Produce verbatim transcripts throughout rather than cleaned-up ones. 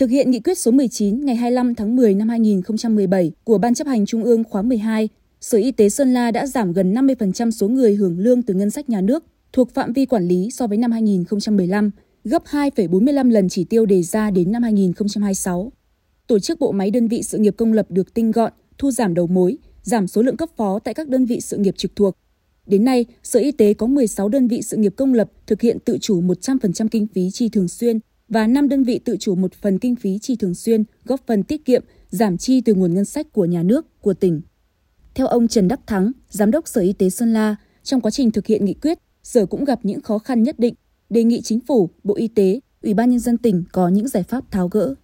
Thực hiện nghị quyết số mười chín ngày hai mươi lăm tháng mười năm hai nghìn không trăm mười bảy của Ban chấp hành Trung ương khóa mười hai, Sở Y tế Sơn La đã giảm gần năm mươi phần trăm số người hưởng lương từ ngân sách nhà nước thuộc phạm vi quản lý so với năm hai nghìn không trăm mười lăm, gấp hai phẩy bốn mươi lăm lần chỉ tiêu đề ra đến năm hai nghìn không trăm hai mươi sáu. Tổ chức bộ máy đơn vị sự nghiệp công lập được tinh gọn, thu giảm đầu mối, giảm số lượng cấp phó tại các đơn vị sự nghiệp trực thuộc. Đến nay, Sở Y tế có mười sáu đơn vị sự nghiệp công lập thực hiện tự chủ một trăm phần trăm kinh phí chi thường xuyên và năm đơn vị tự chủ một phần kinh phí chi thường xuyên, góp phần tiết kiệm, giảm chi từ nguồn ngân sách của nhà nước, của tỉnh. Theo ông Trần Đắc Thắng, Giám đốc Sở Y tế Sơn La, trong quá trình thực hiện nghị quyết, Sở cũng gặp những khó khăn nhất định, đề nghị Chính phủ, Bộ Y tế, Ủy ban Nhân dân tỉnh có những giải pháp tháo gỡ.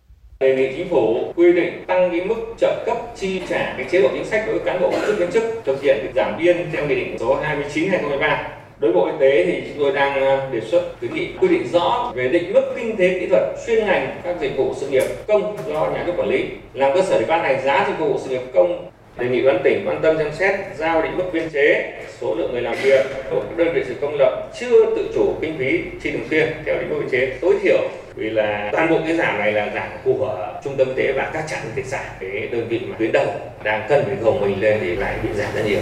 Đề nghị Chính phủ quy định tăng cái mức trợ cấp chi trả cái chế độ chính sách đối với cán bộ công chức viên chức, thực hiện việc giảm biên theo nghị định số hai mươi chín hai nghìn không trăm hai mươi ba. Đối với Bộ Y tế thì chúng tôi đang đề xuất kiến nghị quy định rõ về định mức kinh tế kỹ thuật chuyên ngành các dịch vụ sự nghiệp công do nhà nước quản lý, làm cơ sở để ban hành giá dịch vụ sự nghiệp công. Đề nghị ban tỉnh quan tâm xem xét giao định mức biên chế, số lượng người làm việc của các đơn vị sự công lập chưa tự chủ kinh phí chi thường xuyên theo định mức biên chế tối thiểu, vì là toàn bộ cái giảm này là giảm của trung tâm y tế và các trạm y tế xã, cái đơn vị mà tuyến đầu đang cần phải gồng mình lên thì lại bị giảm rất nhiều.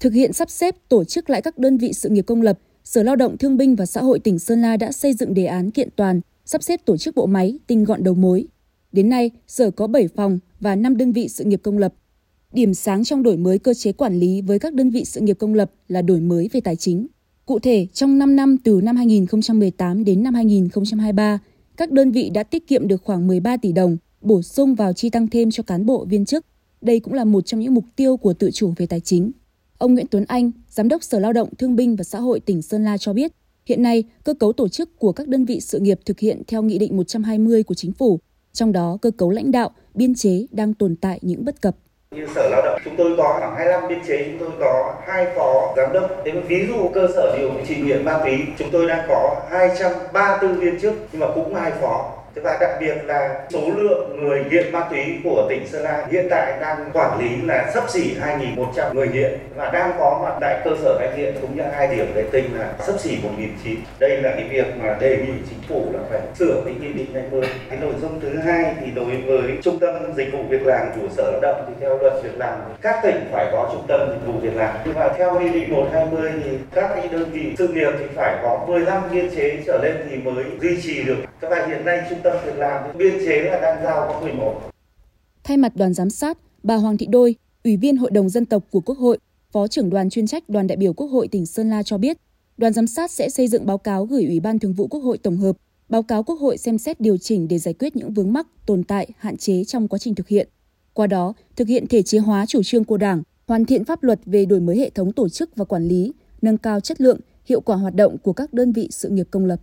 Thực hiện sắp xếp tổ chức lại các đơn vị sự nghiệp công lập, Sở Lao động Thương binh và Xã hội tỉnh Sơn La đã xây dựng đề án kiện toàn, sắp xếp tổ chức bộ máy, tinh gọn đầu mối. Đến nay, Sở có bảy phòng và năm đơn vị sự nghiệp công lập. Điểm sáng trong đổi mới cơ chế quản lý với các đơn vị sự nghiệp công lập là đổi mới về tài chính. Cụ thể, trong năm năm từ năm hai nghìn không trăm mười tám đến năm hai nghìn không trăm hai mươi ba, các đơn vị đã tiết kiệm được khoảng mười ba tỷ đồng, bổ sung vào chi tăng thêm cho cán bộ viên chức. Đây cũng là một trong những mục tiêu của tự chủ về tài chính. Ông Nguyễn Tuấn Anh, Giám đốc Sở Lao động Thương binh và Xã hội tỉnh Sơn La cho biết, hiện nay cơ cấu tổ chức của các đơn vị sự nghiệp thực hiện theo Nghị định một trăm hai mươi của Chính phủ, trong đó cơ cấu lãnh đạo, biên chế đang tồn tại những bất cập. Như Sở Lao động chúng tôi có khoảng hai mươi lăm biên chế, chúng tôi có hai phó giám đốc. Thế ví dụ cơ sở điều trị nghiện ma túy chúng tôi đang có hai trăm ba mươi tư viên chức nhưng mà cũng hai phó. Thế và đặc biệt là số lượng người nghiện ma túy của tỉnh Sơn La hiện tại đang quản lý là xấp xỉ hai nghìn một trăm người nghiện và đang có mặt tại cơ sở cai nghiện cũng như hai điểm vệ tinh là xấp xỉ một nghìn chín trăm. Đây là cái việc mà đề nghị Chính phủ là phải sửa cái nghị định hai mươi. Cái nội dung thứ hai thì đối với trung tâm dịch vụ việc làm của Sở Lao động thì theo luật việc làm các tỉnh phải có trung tâm dịch vụ việc làm. Nhưng mà theo nghị định một trăm hai mươi thì các cái đơn vị sự nghiệp thì phải có mười lăm biên chế trở lên thì mới duy trì được. Các bạn hiện nay trung tâm việc làm biên chế là đang giao có mười một. Thay mặt đoàn giám sát, bà Hoàng Thị Đôi, Ủy viên Hội đồng Dân tộc của Quốc hội, Phó trưởng đoàn chuyên trách Đoàn đại biểu Quốc hội tỉnh Sơn La cho biết, đoàn giám sát sẽ xây dựng báo cáo gửi Ủy ban Thường vụ Quốc hội tổng hợp, báo cáo Quốc hội xem xét điều chỉnh để giải quyết những vướng mắc, tồn tại, hạn chế trong quá trình thực hiện. Qua đó, thực hiện thể chế hóa chủ trương của Đảng, hoàn thiện pháp luật về đổi mới hệ thống tổ chức và quản lý, nâng cao chất lượng, hiệu quả hoạt động của các đơn vị sự nghiệp công lập.